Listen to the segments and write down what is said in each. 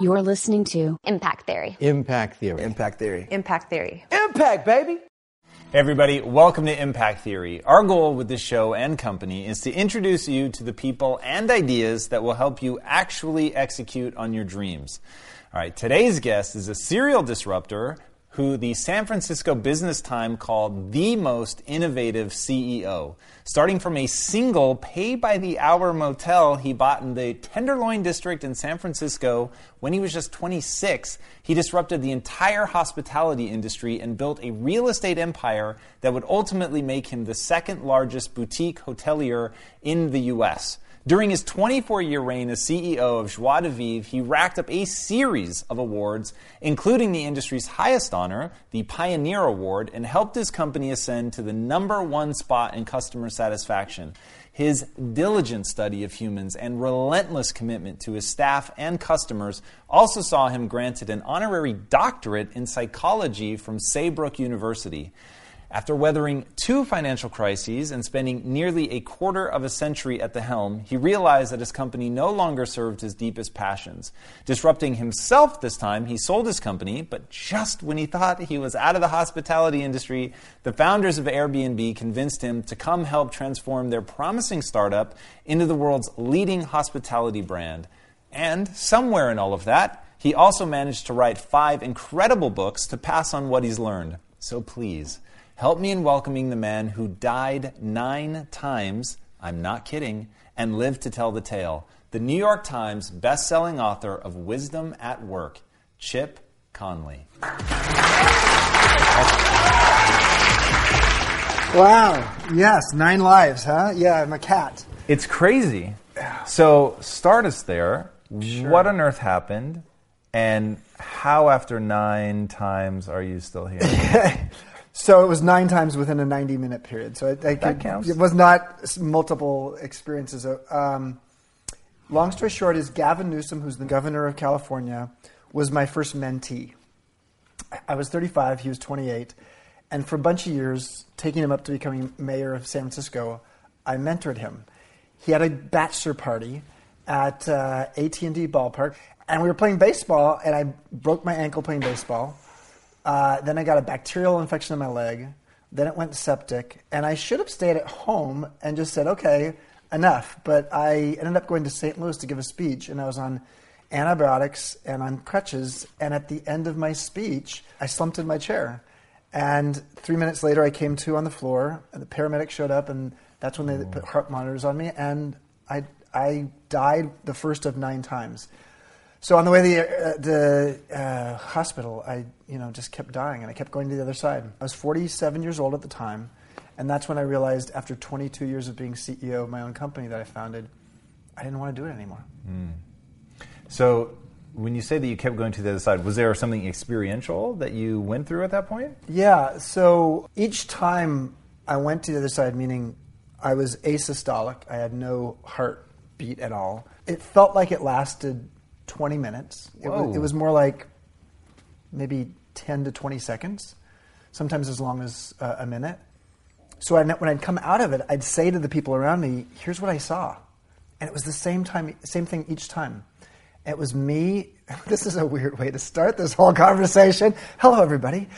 You're listening to Impact Theory. Impact Theory. Impact Theory. Impact Theory. Impact, baby! Hey everybody, welcome to Impact Theory. Our goal with this show and company is to introduce you to the people and ideas that will help you actually execute on your dreams. All right, today's guest is a serial disruptor who the San Francisco Business Times called the most innovative CEO, starting from a single pay-by-the-hour motel he bought in the Tenderloin District in San Francisco when he was just 26. He disrupted the entire hospitality industry and built a real estate empire that would ultimately make him the second largest boutique hotelier in the U.S. During his 24-year reign as CEO of Joie de Vivre, he racked up a series of awards, including the industry's highest honor, the Pioneer Award, and helped his company ascend to the #1 spot in customer satisfaction. His diligent study of humans and relentless commitment to his staff and customers also saw him granted an honorary doctorate in psychology from Saybrook University. After weathering 2 financial crises and spending nearly a quarter of a century at the helm, he realized that his company no longer served his deepest passions. Disrupting himself this time, he sold his company, but just when he thought he was out of the hospitality industry, the founders of Airbnb convinced him to come help transform their promising startup into the world's leading hospitality brand. And somewhere in all of that, he also managed to write 5 incredible books to pass on what he's learned. So please, help me in welcoming the man who died 9 times, I'm not kidding, and lived to tell the tale, the New York Times best-selling author of Wisdom at Work, Chip Conley. Wow. Yes, 9 lives, huh? Yeah, I'm a cat. It's crazy. So start us there. Sure. What on earth happened, and how after 9 times are you still here? So it was 9 times within a 90-minute period. So it was not multiple experiences. Long story short is Gavin Newsom, who's the governor of California, was my first mentee. I was 35, he was 28. And for a bunch of years, taking him up to becoming mayor of San Francisco, I mentored him. He had a bachelor party at AT&T ballpark. And we were playing baseball, and I broke my ankle playing baseball. Then I got a bacterial infection in my leg. Then it went septic. And I should have stayed at home and just said, okay, enough. But I ended up going to St. Louis to give a speech. And I was on antibiotics and on crutches. And at the end of my speech, I slumped in my chair. And 3 minutes later, I came to on the floor. And the paramedic showed up. And that's when they put heart monitors on me. And I died the first of 9 times. So on the way to the hospital, I just kept dying, and I kept going to the other side. I was 47 years old at the time, and that's when I realized after 22 years of being CEO of my own company that I founded, I didn't want to do it anymore. Mm. So when you say that you kept going to the other side, was there something experiential that you went through at that point? Yeah, so each time I went to the other side, meaning I was asystolic, I had no heartbeat at all, it felt like it lasted 20 minutes. It was more like maybe 10 to 20 seconds, sometimes as long as a minute. So when I'd come out of it, I'd say to the people around me, here's what I saw. And it was the same thing each time. It was me. This is a weird way to start this whole conversation. Hello, everybody.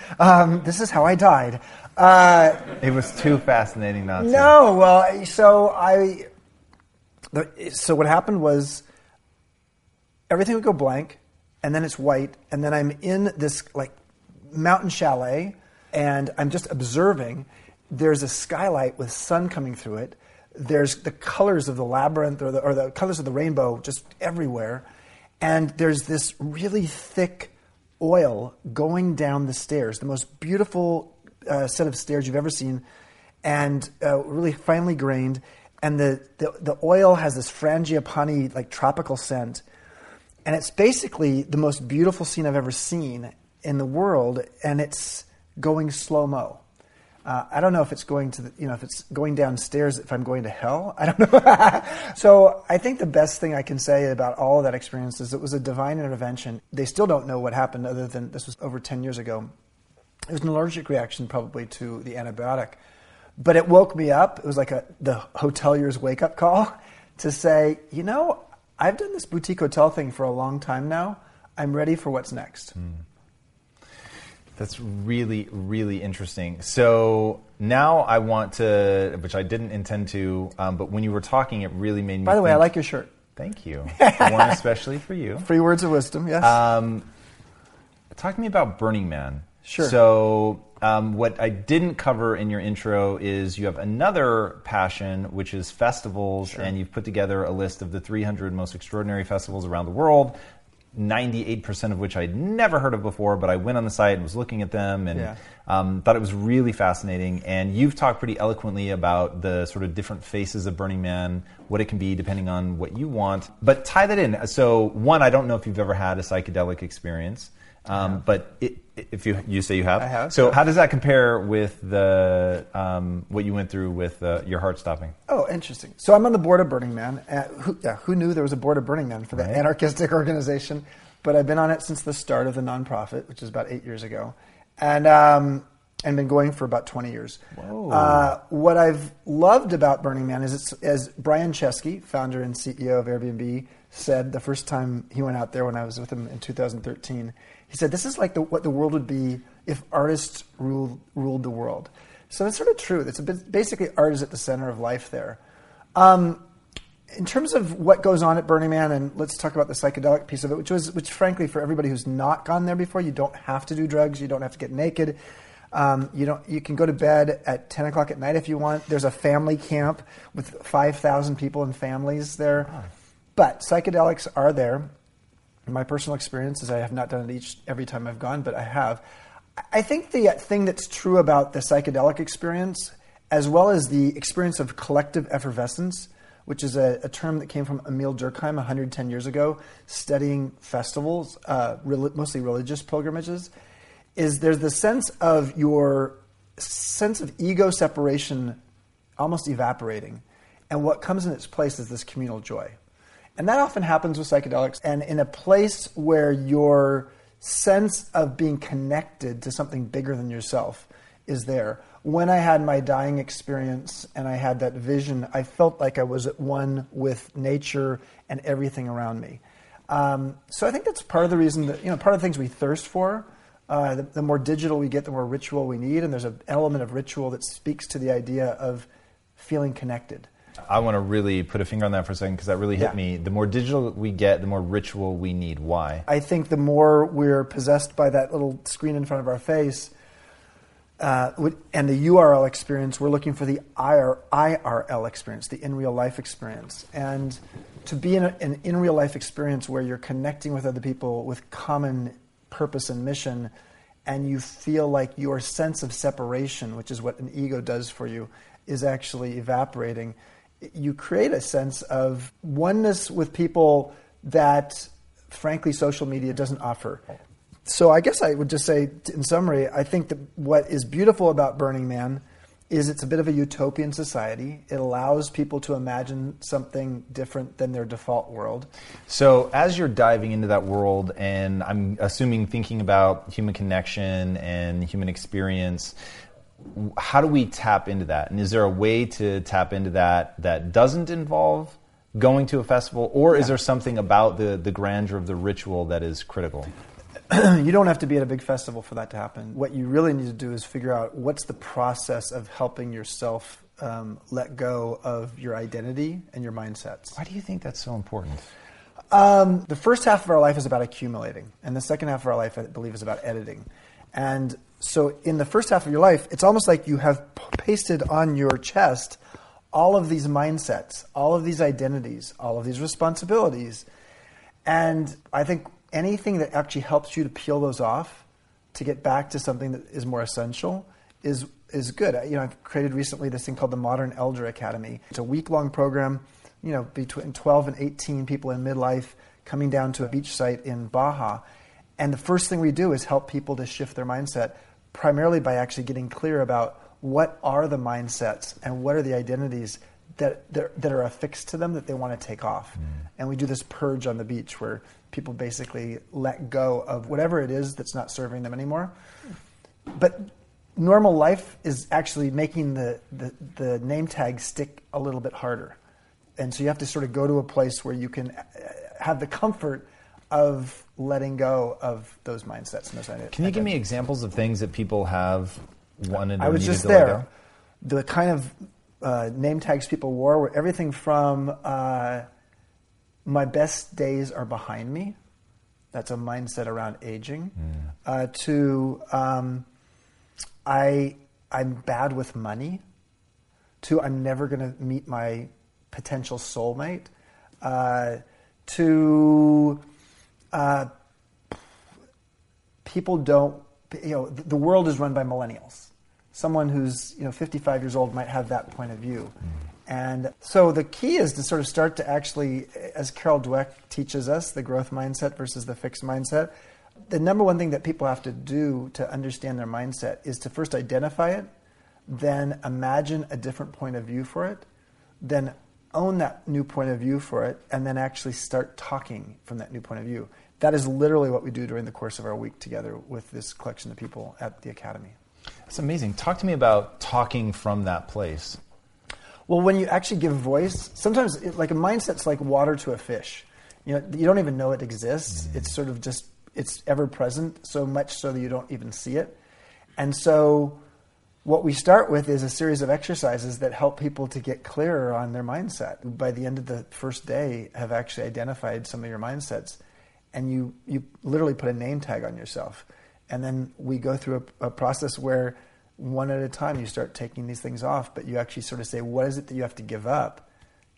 This is how I died. It was too fascinating not to. No, well, so what happened was everything would go blank, and then it's white, and then I'm in this like mountain chalet, and I'm just observing. There's a skylight with sun coming through it. There's the colors of the labyrinth or the colors of the rainbow just everywhere. And there's this really thick oil going down the stairs, the most beautiful set of stairs you've ever seen, and really finely grained. And the oil has this frangipani, like tropical scent. And it's basically the most beautiful scene I've ever seen in the world, and it's going slow-mo. I don't know if it's going to, if it's going downstairs, if I'm going to hell. I don't know. So I think the best thing I can say about all of that experience is it was a divine intervention. They still don't know what happened, other than this was over 10 years ago. It was an allergic reaction probably to the antibiotic. But it woke me up. It was like the hotelier's wake-up call to say, I've done this boutique hotel thing for a long time now. I'm ready for what's next. Mm. That's really, really interesting. So now I want to, which I didn't intend to, but when you were talking, it really made me think. By the way, I like your shirt. Thank you. One especially for you. Free words of wisdom, yes. Talk to me about Burning Man. Sure. So what I didn't cover in your intro is you have another passion, which is festivals, sure. And you've put together a list of the 300 most extraordinary festivals around the world. 98% of which I'd never heard of before, but I went on the site and was looking at them and thought it was really fascinating. And you've talked pretty eloquently about the sort of different faces of Burning Man, what it can be depending on what you want. But tie that in. So one, I don't know if you've ever had a psychedelic experience, but if you say you have. I have. So how does that compare with the what you went through with your heart stopping? Oh, interesting. So I'm on the board of Burning Man. Who knew there was a board of Burning Man for the anarchistic organization? But I've been on it since the start of the nonprofit, which is about 8 years ago, and been going for about 20 years. Whoa. What I've loved about Burning Man is it's, as Brian Chesky, founder and CEO of Airbnb, said the first time he went out there when I was with him in 2013, he said, this is like what the world would be if artists ruled the world. So it's sort of true. It's basically art is at the center of life there. In terms of what goes on at Burning Man, and let's talk about the psychedelic piece of it, which frankly, for everybody who's not gone there before, you don't have to do drugs. You don't have to get naked. You can go to bed at 10 o'clock at night if you want. There's a family camp with 5,000 people and families there. Wow. But psychedelics are there. My personal experience is I have not done it every time I've gone, but I have. I think the thing that's true about the psychedelic experience, as well as the experience of collective effervescence, which is a term that came from Emile Durkheim 110 years ago, studying festivals, mostly religious pilgrimages, is there's the sense of your sense of ego separation almost evaporating. And what comes in its place is this communal joy. And that often happens with psychedelics. And in a place where your sense of being connected to something bigger than yourself is there. When I had my dying experience and I had that vision, I felt like I was at one with nature and everything around me. So I think that's part of the reason that, part of the things we thirst for. The more digital we get, the more ritual we need. And there's an element of ritual that speaks to the idea of feeling connected. I want to really put a finger on that for a second because that really hit me. The more digital we get, the more ritual we need. Why? I think the more we're possessed by that little screen in front of our face and the URL experience, we're looking for the IRL experience, the in-real-life experience. And to be in an in-real-life experience where you're connecting with other people with common purpose and mission, and you feel like your sense of separation, which is what an ego does for you, is actually evaporating. You create a sense of oneness with people that, frankly, social media doesn't offer. So I guess I would just say, in summary, I think that what is beautiful about Burning Man is it's a bit of a utopian society. It allows people to imagine something different than their default world. So as you're diving into that world, and I'm assuming thinking about human connection and human experience, how do we tap into that? And is there a way to tap into that that doesn't involve going to a festival? Or is there something about the grandeur of the ritual that is critical? You don't have to be at a big festival for that to happen. What you really need to do is figure out what's the process of helping yourself let go of your identity and your mindsets. Why do you think that's so important? The first half of our life is about accumulating, and the second half of our life, I believe, is about editing. And so in the first half of your life, it's almost like you have pasted on your chest all of these mindsets, all of these identities, all of these responsibilities. And I think anything that actually helps you to peel those off to get back to something that is more essential is good. You know, I've created recently this thing called the Modern Elder Academy. It's a week-long program, you know, between 12 and 18 people in midlife coming down to a beach site in Baja. And the first thing we do is help people to shift their mindset, primarily by actually getting clear about what are the mindsets and what are the identities that are affixed to them that they want to take off. Mm. And we do this purge on the beach where people basically let go of whatever it is that's not serving them anymore. But normal life is actually making the name tag stick a little bit harder. And so you have to sort of go to a place where you can have the comfort of letting go of those mindsets. And those ideas. Can you give me examples of things that people have wanted or needed to let go? I was just there. The kind of name tags people wore were everything from my best days are behind me. That's a mindset around aging. Mm. To I'm bad with money. To I'm never going to meet my potential soulmate. To people don't, you know, the world is run by millennials. Someone who's, you know, 55 years old might have that point of view. And so the key is to sort of start to actually, as Carol Dweck teaches us, the growth mindset versus the fixed mindset. The number one thing that people have to do to understand their mindset is to first identify it, then imagine a different point of view for it, then own that new point of view for it, and then actually start talking from that new point of view. That is literally what we do during the course of our week together with this collection of people at the Academy. That's amazing. Talk to me about talking from that place. Well, when you actually give voice, sometimes like a mindset's like water to a fish. You know, you don't even know it exists. Mm-hmm. It's sort of just, it's ever present, so much so that you don't even see it. And so what we start with is a series of exercises that help people to get clearer on their mindset. By the end of the first day, have actually identified some of your mindsets, and you literally put a name tag on yourself. And then we go through a process where one at a time you start taking these things off, but you actually sort of say, what is it that you have to give up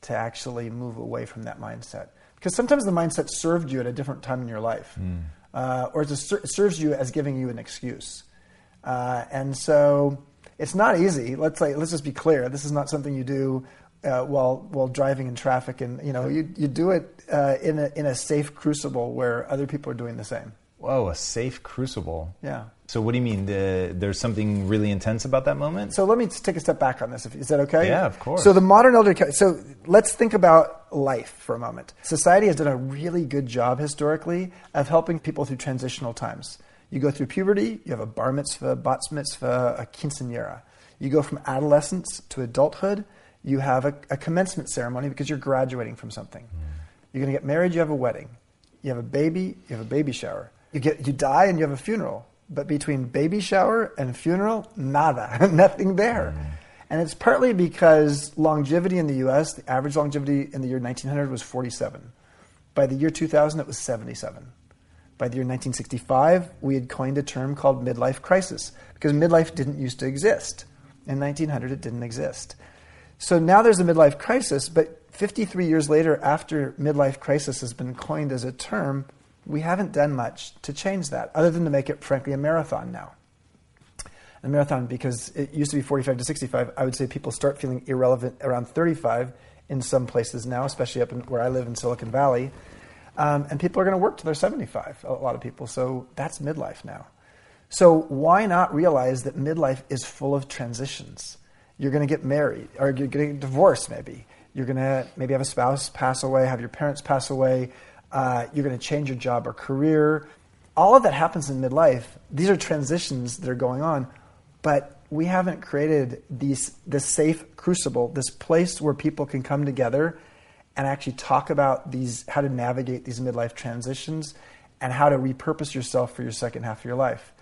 to actually move away from that mindset? Because sometimes the mindset served you at a different time in your life, or it serves you as giving you an excuse. And so it's not easy. Let's just be clear. This is not something you do while driving in traffic, and you know you do it in a safe crucible where other people are doing the same. Whoa, a safe crucible. Yeah. So what do you mean? There's something really intense about that moment? So let me take a step back on this. Is that okay? Yeah, of course. So the Modern Elder Academy. So let's think about life for a moment. Society has done a really good job historically of helping people through transitional times. You go through puberty, you have a bar mitzvah, bat mitzvah, a quinceañera. You go from adolescence to adulthood, you have a commencement ceremony because you're graduating from something. Mm. You're going to get married, you have a wedding. You have a baby, you have a baby shower. You die and you have a funeral. But between baby shower and funeral, nada, nothing there. Mm. And it's partly because longevity in the U.S., the average longevity in the year 1900 was 47. By the year 2000, it was 77. By the year 1965, we had coined a term called midlife crisis because midlife didn't used to exist. In 1900, it didn't exist. So now there's a midlife crisis, but 53 years later, after midlife crisis has been coined as a term, we haven't done much to change that other than to make it, frankly, a marathon now. A marathon because it used to be 45 to 65. I would say people start feeling irrelevant around 35 in some places now, especially up in where I live in Silicon Valley. And people are going to work till they're 75, a lot of people. So that's midlife now. So why not realize that midlife is full of transitions? You're going to get married, or you're going to get divorced maybe. You're going to maybe have a spouse pass away, have your parents pass away. You're going to change your job or career. All of that happens in midlife. These are transitions that are going on. But we haven't created this safe crucible, this place where people can come together and actually talk about these, how to navigate these midlife transitions and how to repurpose yourself for your second half of your life.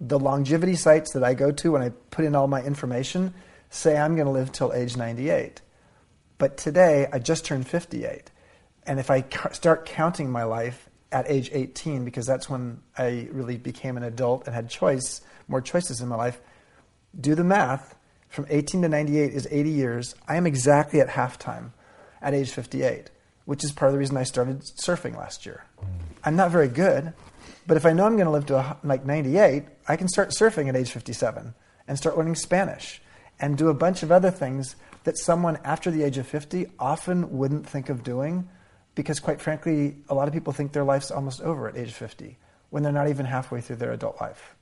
The longevity sites that I go to when I put in all my information say I'm going to live till age 98. But today, I just turned 58. And if I start counting my life at age 18, because that's when I really became an adult and had more choices in my life, do the math. From 18 to 98 is 80 years. I am exactly at halftime at age 58, which is part of the reason I started surfing last year. I'm not very good, but if I know I'm going to live to like 98, I can start surfing at age 57 and start learning Spanish and do a bunch of other things that someone after the age of 50 often wouldn't think of doing, because quite frankly, a lot of people think their life's almost over at age 50 when they're not even halfway through their adult life.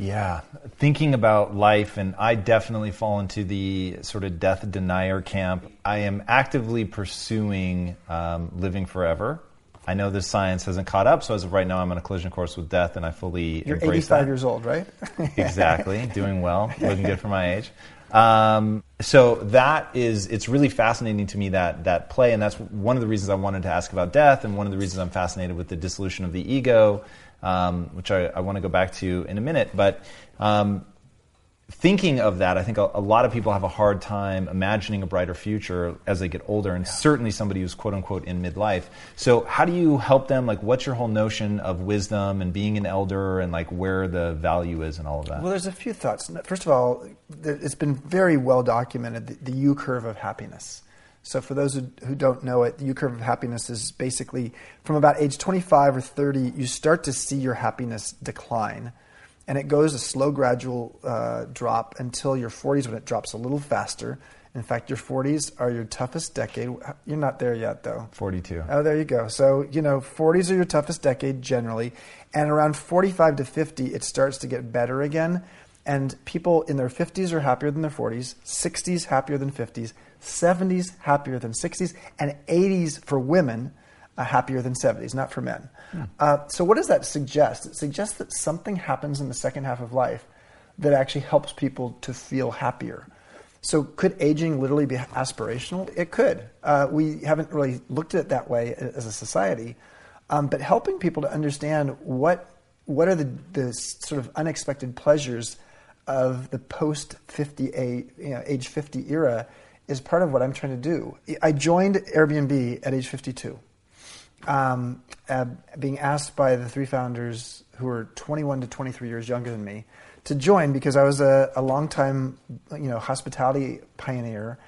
Yeah, thinking about life, and I definitely fall into the sort of death denier camp. I am actively pursuing living forever. I know the science hasn't caught up, so as of right now, I'm on a collision course with death, and I fully embrace that. You're 85 years old, right? Exactly. Doing well. Looking good for my age. So that is, it's really fascinating to me, that play, and that's one of the reasons I wanted to ask about death, and one of the reasons I'm fascinated with the dissolution of the ego, which I want to go back to in a minute. But thinking of that, I think a lot of people have a hard time imagining a brighter future as they get older, and certainly somebody who's quote unquote in midlife. So how do you help them? Like, what's your whole notion of wisdom and being an elder, and like where the value is and all of that? Well, there's a few thoughts. First of all, it's been very well documented, the U-curve of happiness. So for those who don't know it, the U-curve of happiness is basically from about age 25 or 30, you start to see your happiness decline. And it goes a slow, gradual drop until your 40s, when it drops a little faster. In fact, your 40s are your toughest decade. You're not there yet, though. 42. Oh, there you go. So, 40s are your toughest decade generally. And around 45 to 50, it starts to get better again. And people in their 50s are happier than their 40s, 60s happier than 50s, 70s happier than 60s, and 80s for women happier than 70s, not for men. So what does that suggest? It suggests that something happens in the second half of life that actually helps people to feel happier. So could aging literally be aspirational? It could. We haven't really looked at it that way as a society. But helping people to understand what are the sort of unexpected pleasures of the post-50, age 50 era is part of what I'm trying to do. I joined Airbnb at age 52. Being asked by the three founders, who were 21 to 23 years younger than me, to join, because I was a long-time, hospitality pioneer,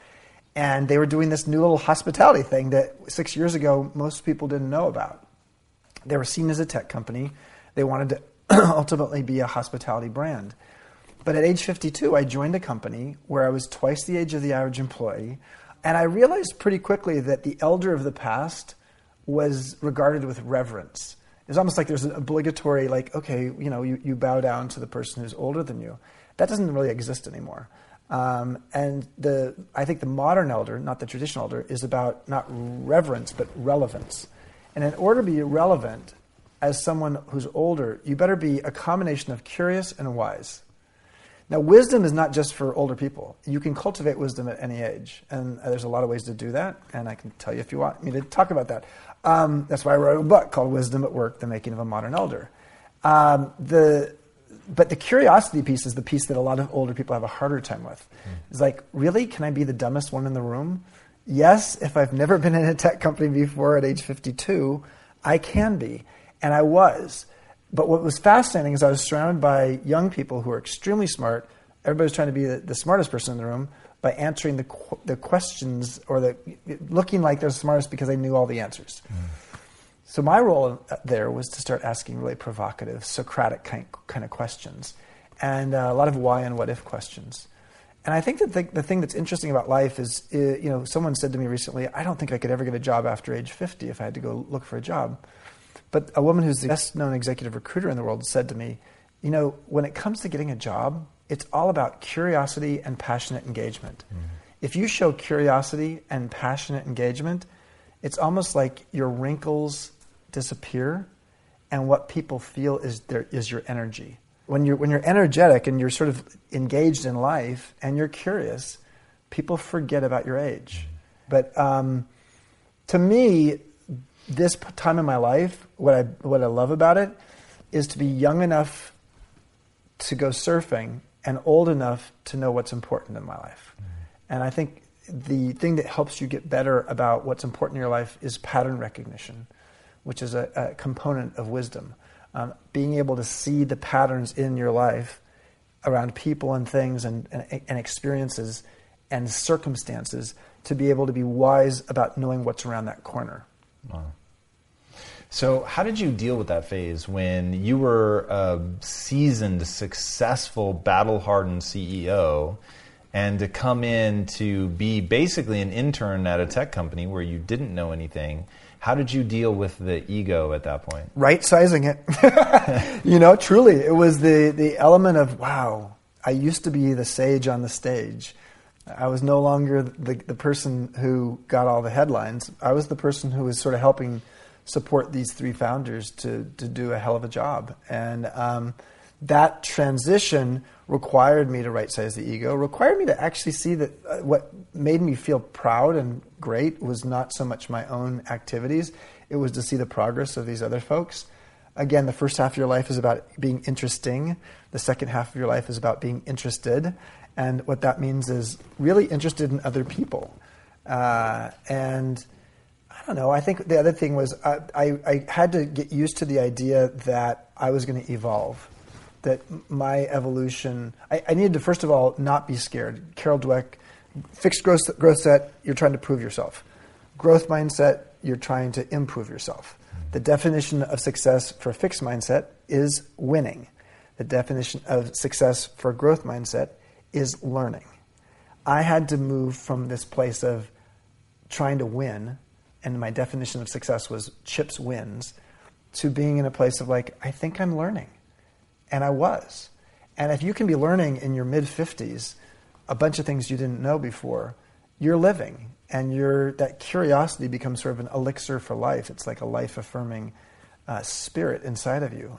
and they were doing this new little hospitality thing that 6 years ago most people didn't know about. They were seen as a tech company. They wanted to ultimately be a hospitality brand. But at age 52, I joined a company where I was twice the age of the average employee, and I realized pretty quickly that the elder of the past was regarded with reverence. It's almost like there's an obligatory, you bow down to the person who's older than you. That doesn't really exist anymore. I think the modern elder, not the traditional elder, is about not reverence, but relevance. And in order to be relevant as someone who's older, you better be a combination of curious and wise. Now, wisdom is not just for older people. You can cultivate wisdom at any age, and there's a lot of ways to do that, and I can tell you if you want me to talk about that. That's why I wrote a book called Wisdom at Work, The Making of a Modern Elder. But the curiosity piece is the piece that a lot of older people have a harder time with. It's like, really? Can I be the dumbest one in the room? Yes, if I've never been in a tech company before at age 52, I can be, and I was. But what was fascinating is I was surrounded by young people who are extremely smart. Everybody's trying to be the smartest person in the room by answering the questions, or looking like they're the smartest because they knew all the answers. So my role there was to start asking really provocative, Socratic kind of questions, and a lot of why and what if questions. And I think that the thing that's interesting about life is, someone said to me recently, I don't think I could ever get a job after age 50 if I had to go look for a job. But a woman who's the best-known executive recruiter in the world said to me, when it comes to getting a job, it's all about curiosity and passionate engagement. If you show curiosity and passionate engagement, it's almost like your wrinkles disappear, and what people feel is your energy. When you're energetic and you're sort of engaged in life and you're curious, people forget about your age. But to me, this time in my life, what I love about it is to be young enough to go surfing and old enough to know what's important in my life. And I think the thing that helps you get better about what's important in your life is pattern recognition, which is a component of wisdom. Being able to see the patterns in your life around people and things and experiences and circumstances to be able to be wise about knowing what's around that corner. Wow. So how did you deal with that phase when you were a seasoned, successful, battle-hardened CEO and to come in to be basically an intern at a tech company where you didn't know anything? How did you deal with the ego at that point? Right-sizing it. Truly. It was the element of, wow, I used to be the sage on the stage. I was no longer the person who got all the headlines. I was the person who was sort of helping support these three founders to do a hell of a job. And that transition required me to right-size the ego, required me to actually see that what made me feel proud and great was not so much my own activities. It was to see the progress of these other folks. Again, the first half of your life is about being interesting. The second half of your life is about being interested. And what that means is really interested in other people. And I don't know. I think the other thing was I had to get used to the idea that I was going to evolve, that my evolution... I needed to, first of all, not be scared. Carol Dweck, fixed growth set, you're trying to prove yourself. Growth mindset, you're trying to improve yourself. The definition of success for fixed mindset is winning. The definition of success for growth mindset is learning. I had to move from this place of trying to win, and my definition of success was Chip's wins, to being in a place of like, I think I'm learning. And I was. And if you can be learning in your mid-50s a bunch of things you didn't know before, you're living. And that curiosity becomes sort of an elixir for life. It's like a life-affirming spirit inside of you.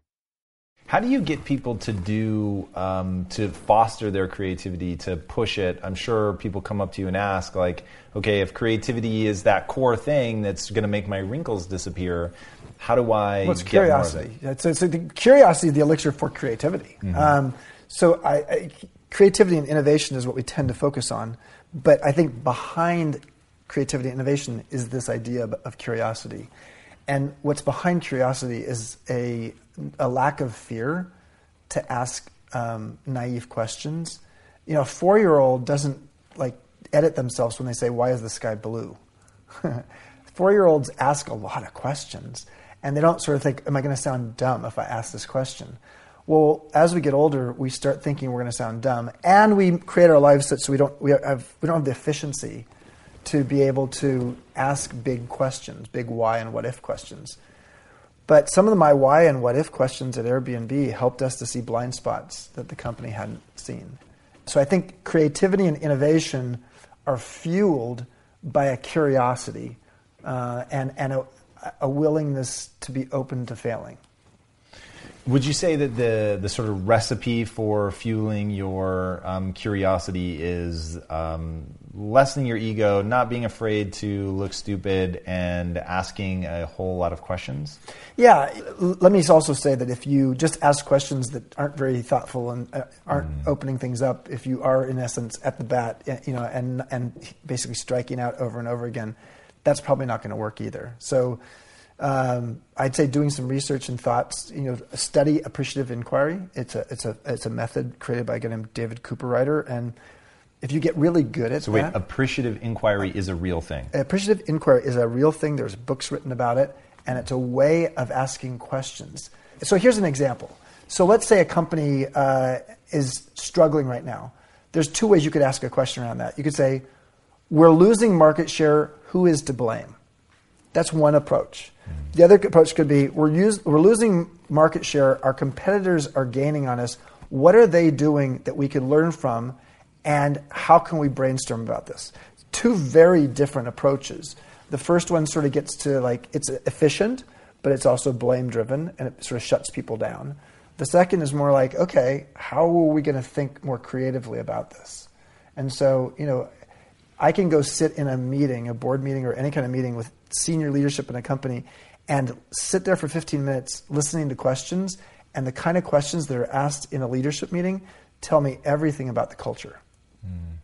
How do you get people to do, to foster their creativity, to push it? I'm sure people come up to you and ask, like, okay, if creativity is that core thing that's going to make my wrinkles disappear, how do I get more of it? So the curiosity is the elixir for creativity. Mm-hmm. So creativity and innovation is what we tend to focus on. But I think behind creativity and innovation is this idea of curiosity. And what's behind curiosity is a lack of fear to ask naive questions. You know, a 4-year-old doesn't like edit themselves when they say, "Why is the sky blue?" 4-year-olds ask a lot of questions, and they don't sort of think, "Am I going to sound dumb if I ask this question?" Well, as we get older, we start thinking we're going to sound dumb, and we create our lives such so we don't have the efficiency to be able to ask big questions, big why and what if questions. But some of my why and what if questions at Airbnb helped us to see blind spots that the company hadn't seen. So I think creativity and innovation are fueled by a curiosity and a willingness to be open to failing. Would you say that the sort of recipe for fueling your curiosity is lessening your ego, not being afraid to look stupid, and asking a whole lot of questions? Yeah. Let me also say that if you just ask questions that aren't very thoughtful and aren't opening things up, if you are in essence at the bat, you know, and basically striking out over and over again, that's probably not going to work either. So. I'd say doing some research and thoughts, you know, study appreciative inquiry. It's a method created by a guy named David Cooper Writer. And if you get really good at that. Appreciative inquiry is a real thing. Appreciative inquiry is a real thing. There's books written about it, and it's a way of asking questions. So here's an example. So let's say a company is struggling right now. There's two ways you could ask a question around that. You could say, "We're losing market share. Who is to blame?" That's one approach. The other approach could be, we're losing market share. Our competitors are gaining on us. What are they doing that we can learn from, and how can we brainstorm about this? Two very different approaches. The first one sort of gets to, like, it's efficient, but it's also blame-driven, and it sort of shuts people down. The second is more like, okay, how are we going to think more creatively about this? And so, you know, I can go sit in a meeting, a board meeting or any kind of meeting with senior leadership in a company, and sit there for 15 minutes listening to questions, and the kind of questions that are asked in a leadership meeting tell me everything about the culture. Mm.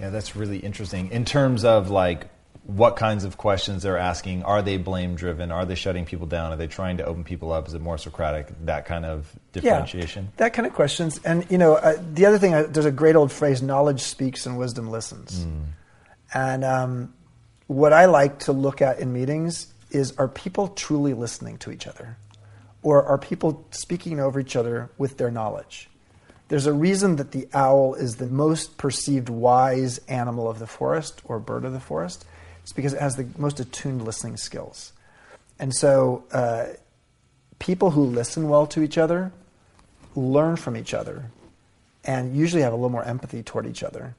Yeah, that's really interesting. In terms of, like, what kinds of questions they're asking, are they blame-driven, are they shutting people down, are they trying to open people up, is it more Socratic, that kind of differentiation? Yeah, that kind of questions. And, you know, the other thing, there's a great old phrase, knowledge speaks and wisdom listens. Mm. And what I like to look at in meetings is, are people truly listening to each other? Or are people speaking over each other with their knowledge? There's a reason that the owl is the most perceived wise animal of the forest, or bird of the forest. It's because it has the most attuned listening skills. And so people who listen well to each other learn from each other and usually have a little more empathy toward each other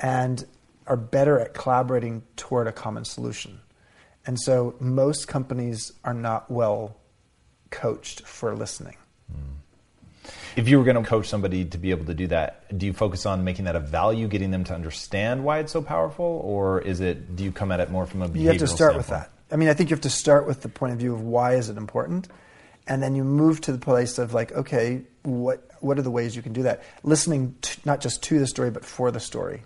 and are better at collaborating toward a common solution. And so most companies are not well coached for listening. If you were going to coach somebody to be able to do that, do you focus on making that a value, getting them to understand why it's so powerful, or is it, do you come at it more from a behavioral standpoint? You have to start with that. I mean, I think you have to start with the point of view of why is it important, and then you move to the place of like, okay, what are the ways you can do that? Listening to, not just to the story, but for the story.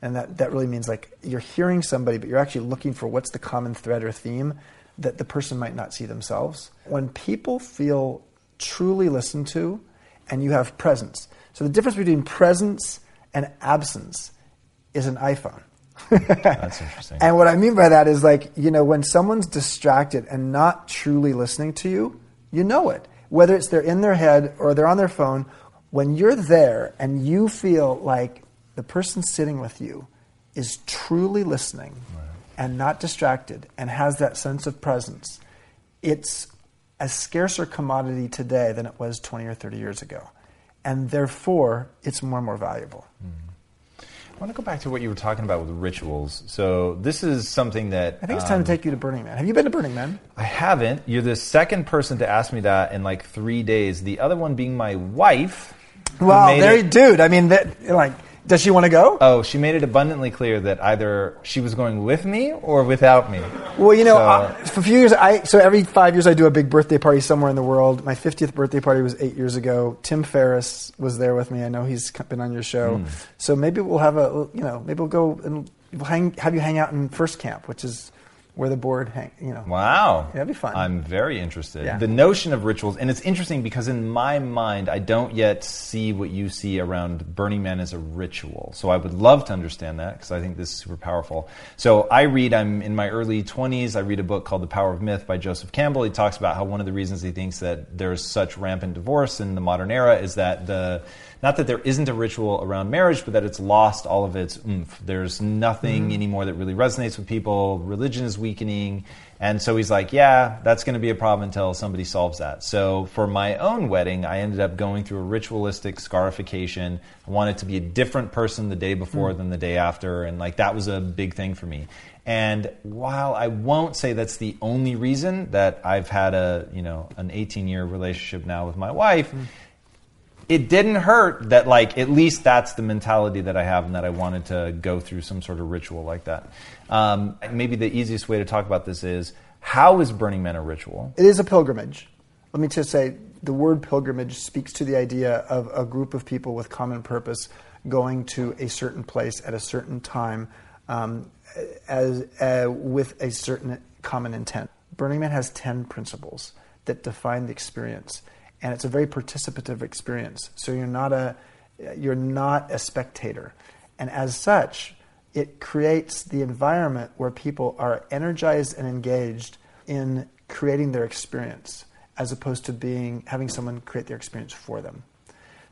And that really means like you're hearing somebody, but you're actually looking for what's the common thread or theme that the person might not see themselves. When people feel truly listened to, and you have presence. So the difference between presence and absence is an iPhone. That's interesting. And what I mean by that is like, you know, when someone's distracted and not truly listening to you, you know it. Whether it's they're in their head or they're on their phone, when you're there and you feel like the person sitting with you is truly listening and not distracted and has that sense of presence, it's a scarcer commodity today than it was 20 or 30 years ago. And therefore, it's more and more valuable. I want to go back to what you were talking about with rituals. So this is something that... I think it's time to take you to Burning Man. Have you been to Burning Man? I haven't. You're the second person to ask me that in like 3 days. The other one being my wife. Wow, dude. I mean, does she want to go? Oh, she made it abundantly clear that either she was going with me or without me. Well, you know, for a few years, every 5 years I do a big birthday party somewhere in the world. My 50th birthday party was 8 years ago. Tim Ferriss was there with me. I know he's been on your show. So maybe we'll have maybe we'll go and have you hang out in First Camp, which is where the board hangs. Wow. Yeah, that'd be fun. I'm very interested. Yeah. The notion of rituals, and it's interesting because in my mind, I don't yet see what you see around Burning Man as a ritual. So I would love to understand that because I think this is super powerful. So I'm in my early 20s, I read a book called The Power of Myth by Joseph Campbell. He talks about how one of the reasons he thinks that there's such rampant divorce in the modern era is that not that there isn't a ritual around marriage, but that it's lost all of its oomph. There's nothing anymore that really resonates with people. Religion is weakening. And so he's like, yeah, that's going to be a problem until somebody solves that. So for my own wedding, I ended up going through a ritualistic scarification. I wanted to be a different person the day before than the day after. And like that was a big thing for me. And while I won't say that's the only reason that I've had an 18-year relationship now with my wife, it didn't hurt that, like, at least that's the mentality that I have and that I wanted to go through some sort of ritual like that. Maybe the easiest way to talk about this is, how is Burning Man a ritual? It is a pilgrimage. Let me just say, the word pilgrimage speaks to the idea of a group of people with common purpose going to a certain place at a certain time with a certain common intent. Burning Man has 10 principles that define the experience. And it's a very participative experience. So you're not a spectator. And as such, it creates the environment where people are energized and engaged in creating their experience, as opposed to having someone create their experience for them.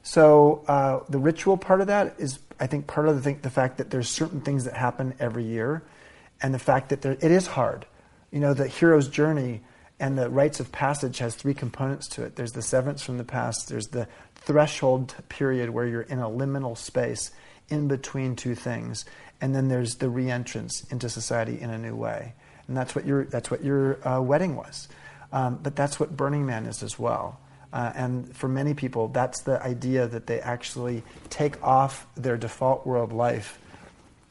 So the ritual part of that is, I think, part of the fact that there's certain things that happen every year, and the fact that it is hard. You know, the hero's journey. And the rites of passage has three components to it. There's the severance from the past. There's the threshold period where you're in a liminal space in between two things. And then there's the re-entrance into society in a new way. And that's what your wedding was. But that's what Burning Man is as well. And for many people, that's the idea that they actually take off their default world life,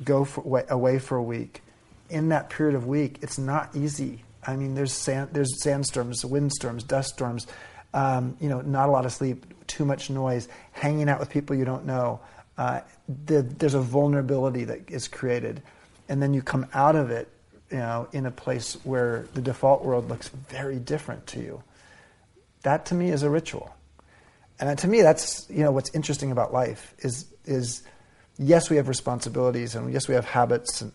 away for a week. In that period of week, it's not easy. I mean, there's sandstorms, windstorms, dust storms, not a lot of sleep, too much noise, hanging out with people you don't know. There's a vulnerability that is created. And then you come out of it, in a place where the default world looks very different to you. That, to me, is a ritual. And to me, that's, what's interesting about life is yes, we have responsibilities and yes, we have habits.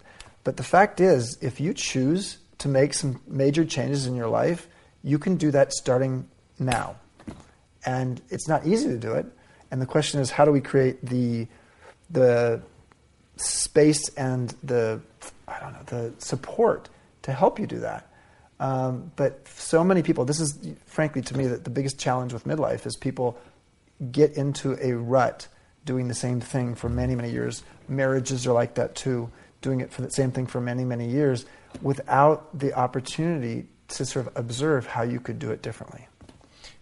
But the fact is, if you choose to make some major changes in your life, you can do that starting now. And it's not easy to do it. And the question is, how do we create the space and the support to help you do that. But so many people, this is frankly to me the biggest challenge with midlife, is people get into a rut doing the same thing for many, many years. Marriages are like that too, doing it for the same thing for many, many years without the opportunity to sort of observe how you could do it differently.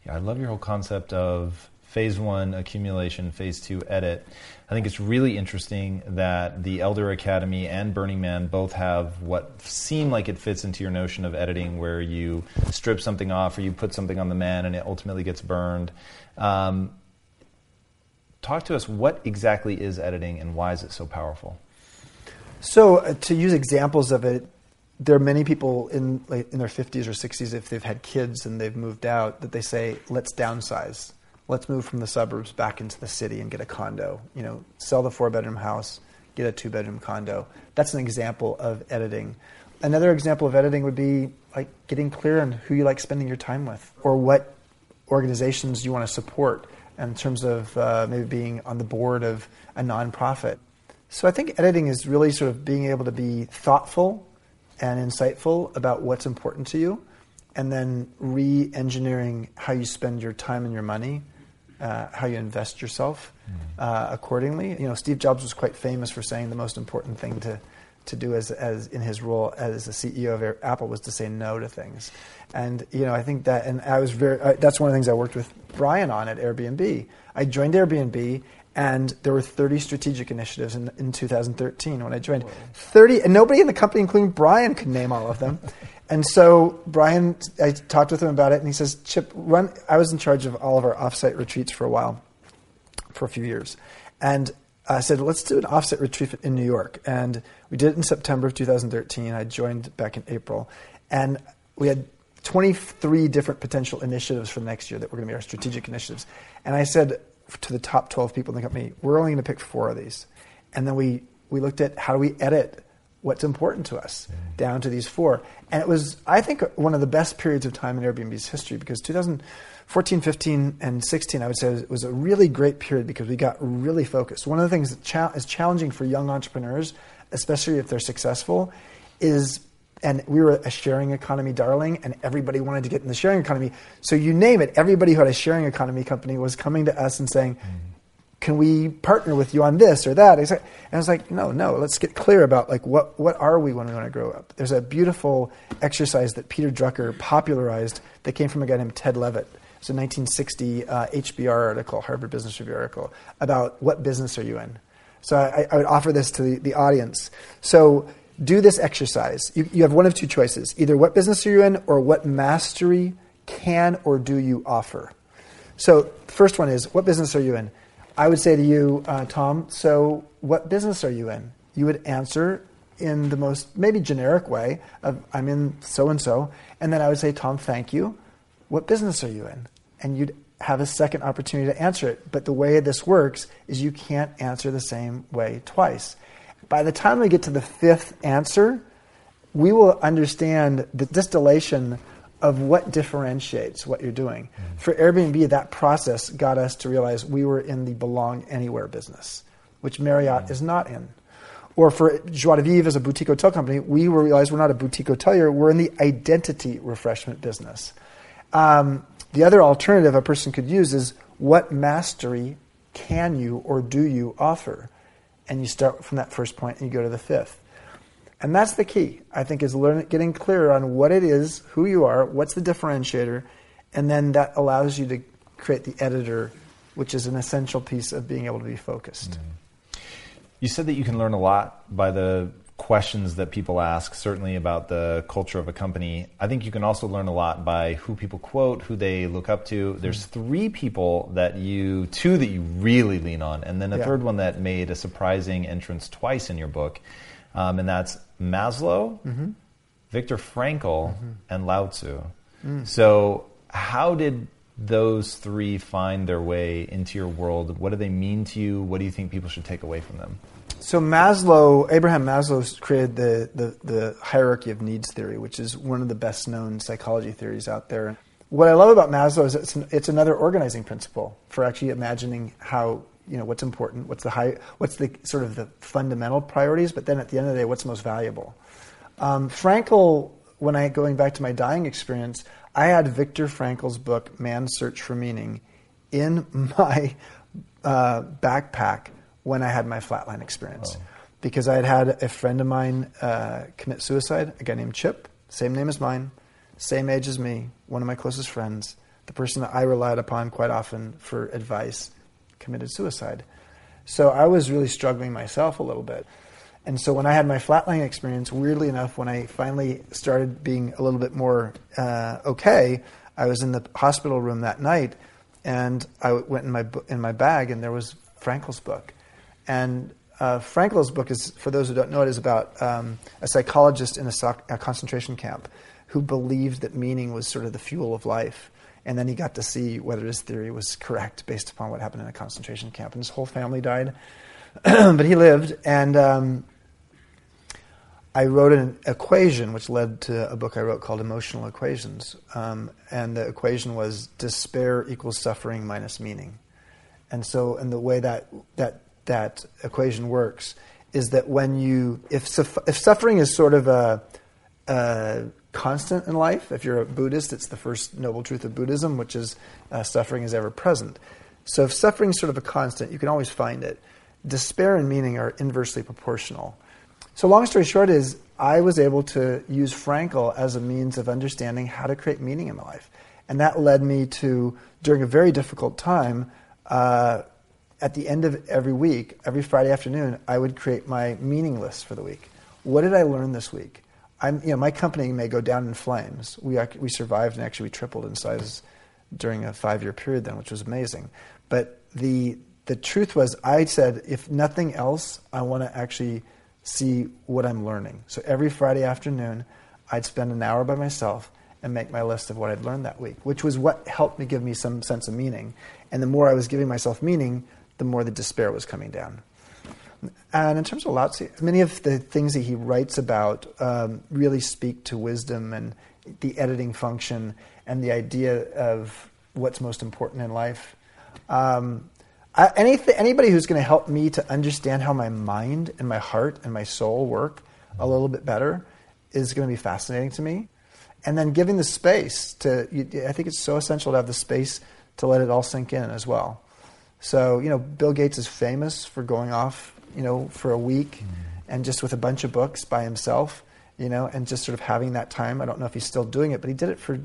Yeah, I love your whole concept of phase 1, accumulation, phase 2, edit. I think it's really interesting that the Elder Academy and Burning Man both have what seem like it fits into your notion of editing, where you strip something off or you put something on the man and it ultimately gets burned. Talk to us, what exactly is editing and why is it so powerful? So to use examples of it, there are many people in their 50s or 60s, if they've had kids and they've moved out, that they say, let's downsize. Let's move from the suburbs back into the city and get a condo. You know, sell the 4-bedroom house, get a 2-bedroom condo. That's an example of editing. Another example of editing would be like getting clear on who you like spending your time with, or what organizations you want to support in terms of maybe being on the board of a nonprofit. So I think editing is really sort of being able to be thoughtful and insightful about what's important to you, and then re-engineering how you spend your time and your money. How you invest yourself accordingly. You know, Steve Jobs was quite famous for saying the most important thing to do as in his role as the CEO of Apple was to say no to things. And you know, I think that, and I was that's one of the things I worked with Brian on at Airbnb. I joined Airbnb, and there were 30 strategic initiatives in 2013 when I joined. 30, and nobody in the company, including Brian, could name all of them. And so Brian, I talked with him about it, and he says, Chip, run. I was in charge of all of our offsite retreats for a while, for a few years. And I said, let's do an offsite retreat in New York. And we did it in September of 2013. I joined back in April. And we had 23 different potential initiatives for next year that were going to be our strategic initiatives. And I said to the top 12 people in the company, we're only going to pick 4 of these. And then we looked at how do we edit what's important to us down to these 4. And it was, I think, one of the best periods of time in Airbnb's history, because 2014, 15, and 16, I would say, it was a really great period because we got really focused. One of the things that is challenging for young entrepreneurs, especially if they're successful, is, and we were a sharing economy darling, and everybody wanted to get in the sharing economy. So you name it, everybody who had a sharing economy company was coming to us and saying, can we partner with you on this or that? And I was like, no, let's get clear about like what are we when we want to grow up? There's a beautiful exercise that Peter Drucker popularized that came from a guy named Ted Levitt. It's a 1960 HBR article, Harvard Business Review article, about what business are you in? So I would offer this to the audience. So do this exercise. You have one of two choices, either what business are you in or what mastery can or do you offer? So first one is, what business are you in? I would say to you, Tom, so what business are you in? You would answer in the most maybe generic way of, I'm in so-and-so. And then I would say, Tom, thank you. What business are you in? And you'd have a second opportunity to answer it. But the way this works is you can't answer the same way twice. By the time we get to the 5th answer, we will understand the distillation of what differentiates what you're doing. For Airbnb, that process got us to realize we were in the belong anywhere business, which Marriott is not in. Or for Joie de Vivre as a boutique hotel company, we realized we're not a boutique hotelier, we're in the identity refreshment business. The other alternative a person could use is, what mastery can you or do you offer? And you start from that first point and you go to the 5th. And that's the key, I think, is getting clear on what it is, who you are, what's the differentiator, and then that allows you to create the editor, which is an essential piece of being able to be focused. You said that you can learn a lot by the questions that people ask, certainly about the culture of a company. I think you can also learn a lot by who people quote, who they look up to. There's 3 people that two that you really lean on, and then a third one that made a surprising entrance twice in your book, and that's Maslow, Viktor Frankl, and Lao Tzu. So how did those 3 find their way into your world? What do they mean to you? What do you think people should take away from them? So Maslow, Abraham Maslow, created the hierarchy of needs theory, which is one of the best known psychology theories out there. What I love about Maslow is it's another organizing principle for actually imagining how you know, what's important, what's the sort of the fundamental priorities, but then at the end of the day, what's most valuable. Frankl, going back to my dying experience, I had Viktor Frankl's book, Man's Search for Meaning, in my backpack when I had my flatline experience. Oh. Because I had had a friend of mine commit suicide, a guy named Chip, same name as mine, same age as me, one of my closest friends, the person that I relied upon quite often for advice, committed suicide. So I was really struggling myself a little bit. And so when I had my flatlining experience, weirdly enough, when I finally started being a little bit more okay, I was in the hospital room that night, and I went in my bag, and there was Frankl's book. And Frankl's book is, for those who don't know it, is about a psychologist in a concentration camp who believed that meaning was sort of the fuel of life. And then he got to see whether his theory was correct based upon what happened in a concentration camp. And his whole family died, but he lived. And I wrote an equation, which led to a book I wrote called Emotional Equations. And the equation was despair equals suffering minus meaning. And so, and the way that equation works is that when you, if suffering is sort of a constant in life, if you're a Buddhist, it's the first noble truth of Buddhism, which is suffering is ever present. So if suffering is sort of a constant, you can always find it. Despair and meaning are inversely proportional. So long story short is, I was able to use Frankl as a means of understanding how to create meaning in my life. And that led me to, during a very difficult time, at the end of every week, every Friday afternoon, I would create my meaning list for the week. What did I learn this week? My company may go down in flames. We survived, and actually we tripled in size during a 5-year period then, which was amazing. But the truth was, I said, if nothing else, I want to actually see what I'm learning. So every Friday afternoon, I'd spend an hour by myself and make my list of what I'd learned that week, which was what helped me give me some sense of meaning. And the more I was giving myself meaning, the more the despair was coming down. And in terms of Lao Tzu, many of the things that he writes about really speak to wisdom and the editing function and the idea of what's most important in life. Anybody who's going to help me to understand how my mind and my heart and my soul work a little bit better is going to be fascinating to me. And then giving the space I think it's so essential to have the space to let it all sink in as well. So, Bill Gates is famous for going off, for a week and just with a bunch of books by himself, and just sort of having that time. I don't know if he's still doing it, but he did it for,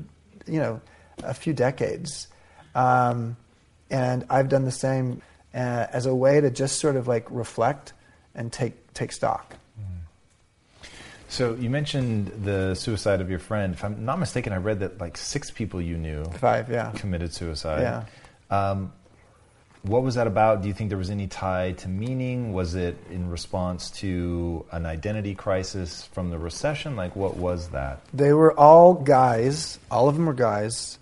a few decades. And I've done the same as a way to just sort of like reflect and take stock. Mm. So you mentioned the suicide of your friend. If I'm not mistaken, I read that like 6 people you knew 5, yeah, committed suicide. Yeah. What was that about? Do you think there was any tie to meaning? Was it in response to an identity crisis from the recession? Like, what was that? They were all guys. All of them were guys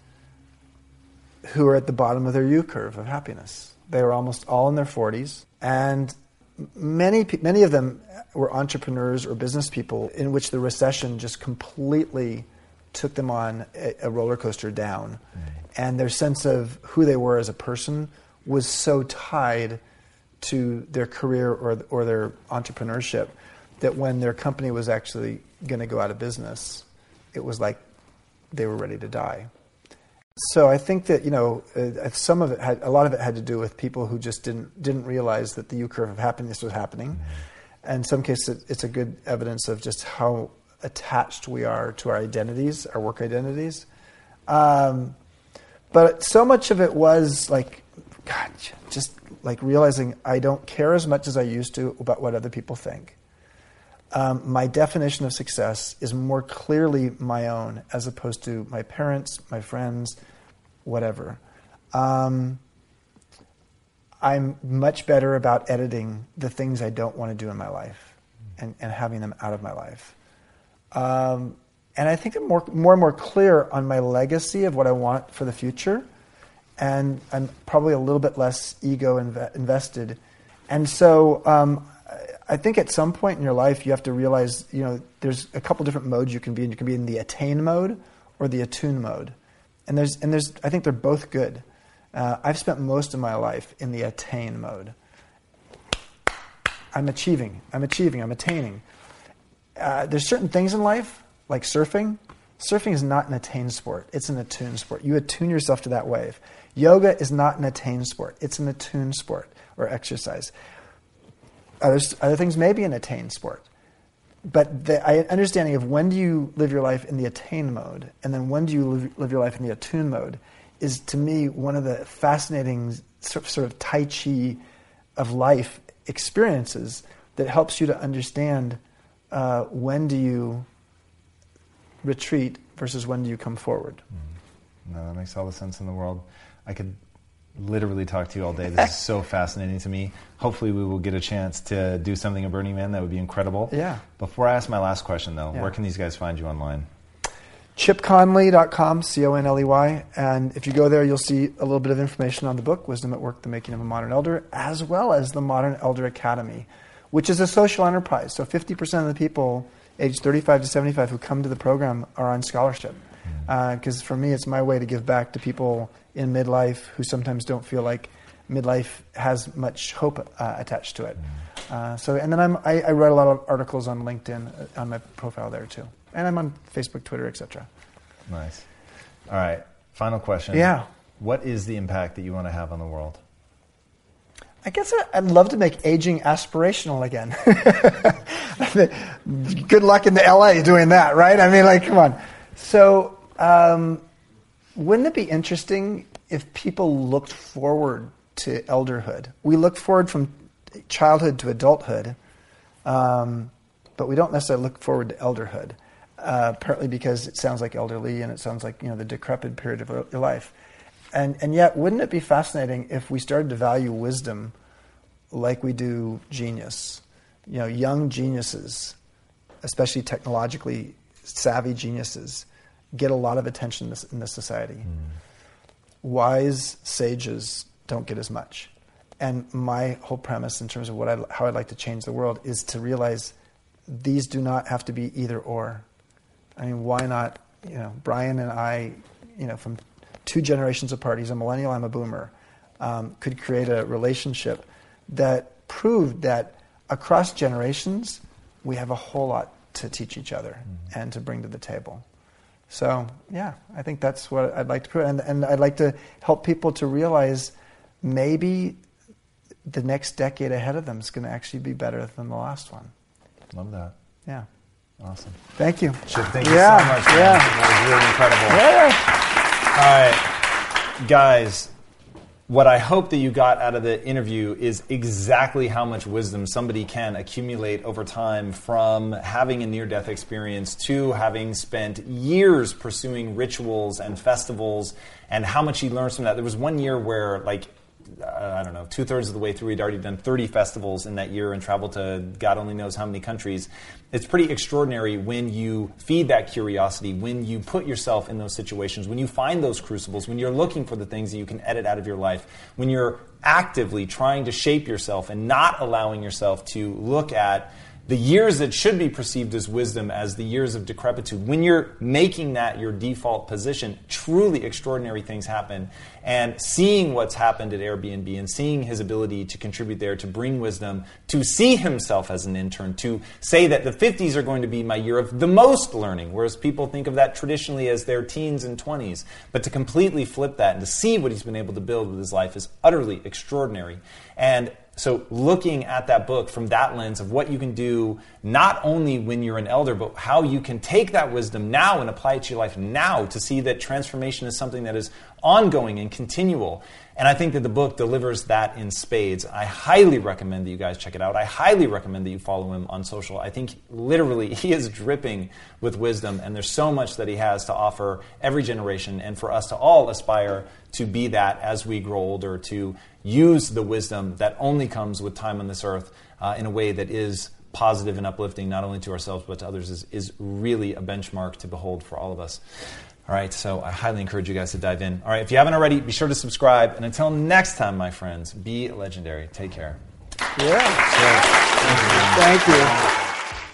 who were at the bottom of their U-curve of happiness. They were almost all in their 40s. And many of them were entrepreneurs or business people in which the recession just completely took them on a roller coaster down. Mm. And their sense of who they were as a person was so tied to their career or their entrepreneurship that when their company was actually going to go out of business, it was like they were ready to die. So I think that a lot of it had to do with people who just didn't realize that the U-curve of happiness was happening. And in some cases, it's a good evidence of just how attached we are to our identities, our work identities. But so much of it was like, God, just like realizing I don't care as much as I used to about what other people think. My definition of success is more clearly my own as opposed to my parents, my friends, whatever. I'm much better about editing the things I don't want to do in my life and having them out of my life. And I think I'm more and more clear on my legacy of what I want for the future. And I'm probably a little bit less ego invested. And so I think at some point in your life, you have to realize, there's a couple different modes you can be in. You can be in the attain mode or the attune mode. And I think they're both good. I've spent most of my life in the attain mode. I'm achieving, I'm attaining. There's certain things in life, like surfing. Surfing is not an attain sport. It's an attune sport. You attune yourself to that wave. Yoga is not an attain sport. It's an attune sport or exercise. Other things may be an attain sport. But the understanding of when do you live your life in the attain mode and then when do you live your life in the attune mode is, to me, one of the fascinating sort of Tai Chi of life experiences that helps you to understand when do you retreat versus when do you come forward. Mm. No, that makes all the sense in the world. I could literally talk to you all day. This is so fascinating to me. Hopefully we will get a chance to do something at Burning Man. That would be incredible. Yeah. Before I ask my last question, though, where can these guys find you online? ChipConley.com, Conley. And if you go there, you'll see a little bit of information on the book, Wisdom at Work, The Making of a Modern Elder, as well as the Modern Elder Academy, which is a social enterprise. So 50% of the people age 35 to 75 who come to the program are on scholarship. Because for me, it's my way to give back to people in midlife who sometimes don't feel like midlife has much hope attached to it. And then I write a lot of articles on LinkedIn, on my profile there too. And I'm on Facebook, Twitter, etc. Nice. All right. Final question. Yeah. What is the impact that you want to have on the world? I guess I'd love to make aging aspirational again. Good luck in the LA doing that, right? I mean, like, come on. So wouldn't it be interesting if people looked forward to elderhood? We look forward from childhood to adulthood, but we don't necessarily look forward to elderhood, partly because it sounds like elderly and it sounds like, you know, the decrepit period of your life. And yet, wouldn't it be fascinating if we started to value wisdom like we do genius? You know, young geniuses, especially technologically savvy geniuses, get a lot of attention in this society. Mm. Wise sages don't get as much. And my whole premise in terms of how I'd like to change the world is to realize these do not have to be either or. I mean, why not, you know, Brian and I, you know, from two generations apart, he's a millennial, I'm a boomer, could create a relationship that proved that across generations, we have a whole lot to teach each other and to bring to the table. So, yeah, I think that's what I'd like to prove. And I'd like to help people to realize maybe the next decade ahead of them is going to actually be better than the last one. Love that. Yeah. Awesome. Thank you. Chip, thank you so much, man. Yeah. That was really incredible. Yeah. All right, guys. What I hope that you got out of the interview is exactly how much wisdom somebody can accumulate over time, from having a near-death experience to having spent years pursuing rituals and festivals, and how much he learns from that. There was one year where, like, I don't know, 2/3 of the way through, he'd already done 30 festivals in that year and traveled to God only knows how many countries. It's pretty extraordinary when you feed that curiosity, when you put yourself in those situations, when you find those crucibles, when you're looking for the things that you can edit out of your life, when you're actively trying to shape yourself and not allowing yourself to look at the years that should be perceived as wisdom as the years of decrepitude. When you're making that your default position, truly extraordinary things happen. And seeing what's happened at Airbnb and seeing his ability to contribute there, to bring wisdom, to see himself as an intern, to say that the 50s are going to be my year of the most learning, whereas people think of that traditionally as their teens and 20s. But to completely flip that and to see what he's been able to build with his life is utterly extraordinary. And so looking at that book from that lens of what you can do, not only when you're an elder, but how you can take that wisdom now and apply it to your life now, to see that transformation is something that is ongoing and continual. And I think that the book delivers that in spades. I highly recommend that you guys check it out. I highly recommend that you follow him on social. I think literally he is dripping with wisdom, and there's so much that he has to offer every generation, and for us to all aspire to be that as we grow older, to use the wisdom that only comes with time on this earth in a way that is positive and uplifting, not only to ourselves but to others, is really a benchmark to behold for all of us. All right, so I highly encourage you guys to dive in. All right, if you haven't already, be sure to subscribe. And until next time, my friends, be legendary. Take care. Yeah. Sure. Thank you.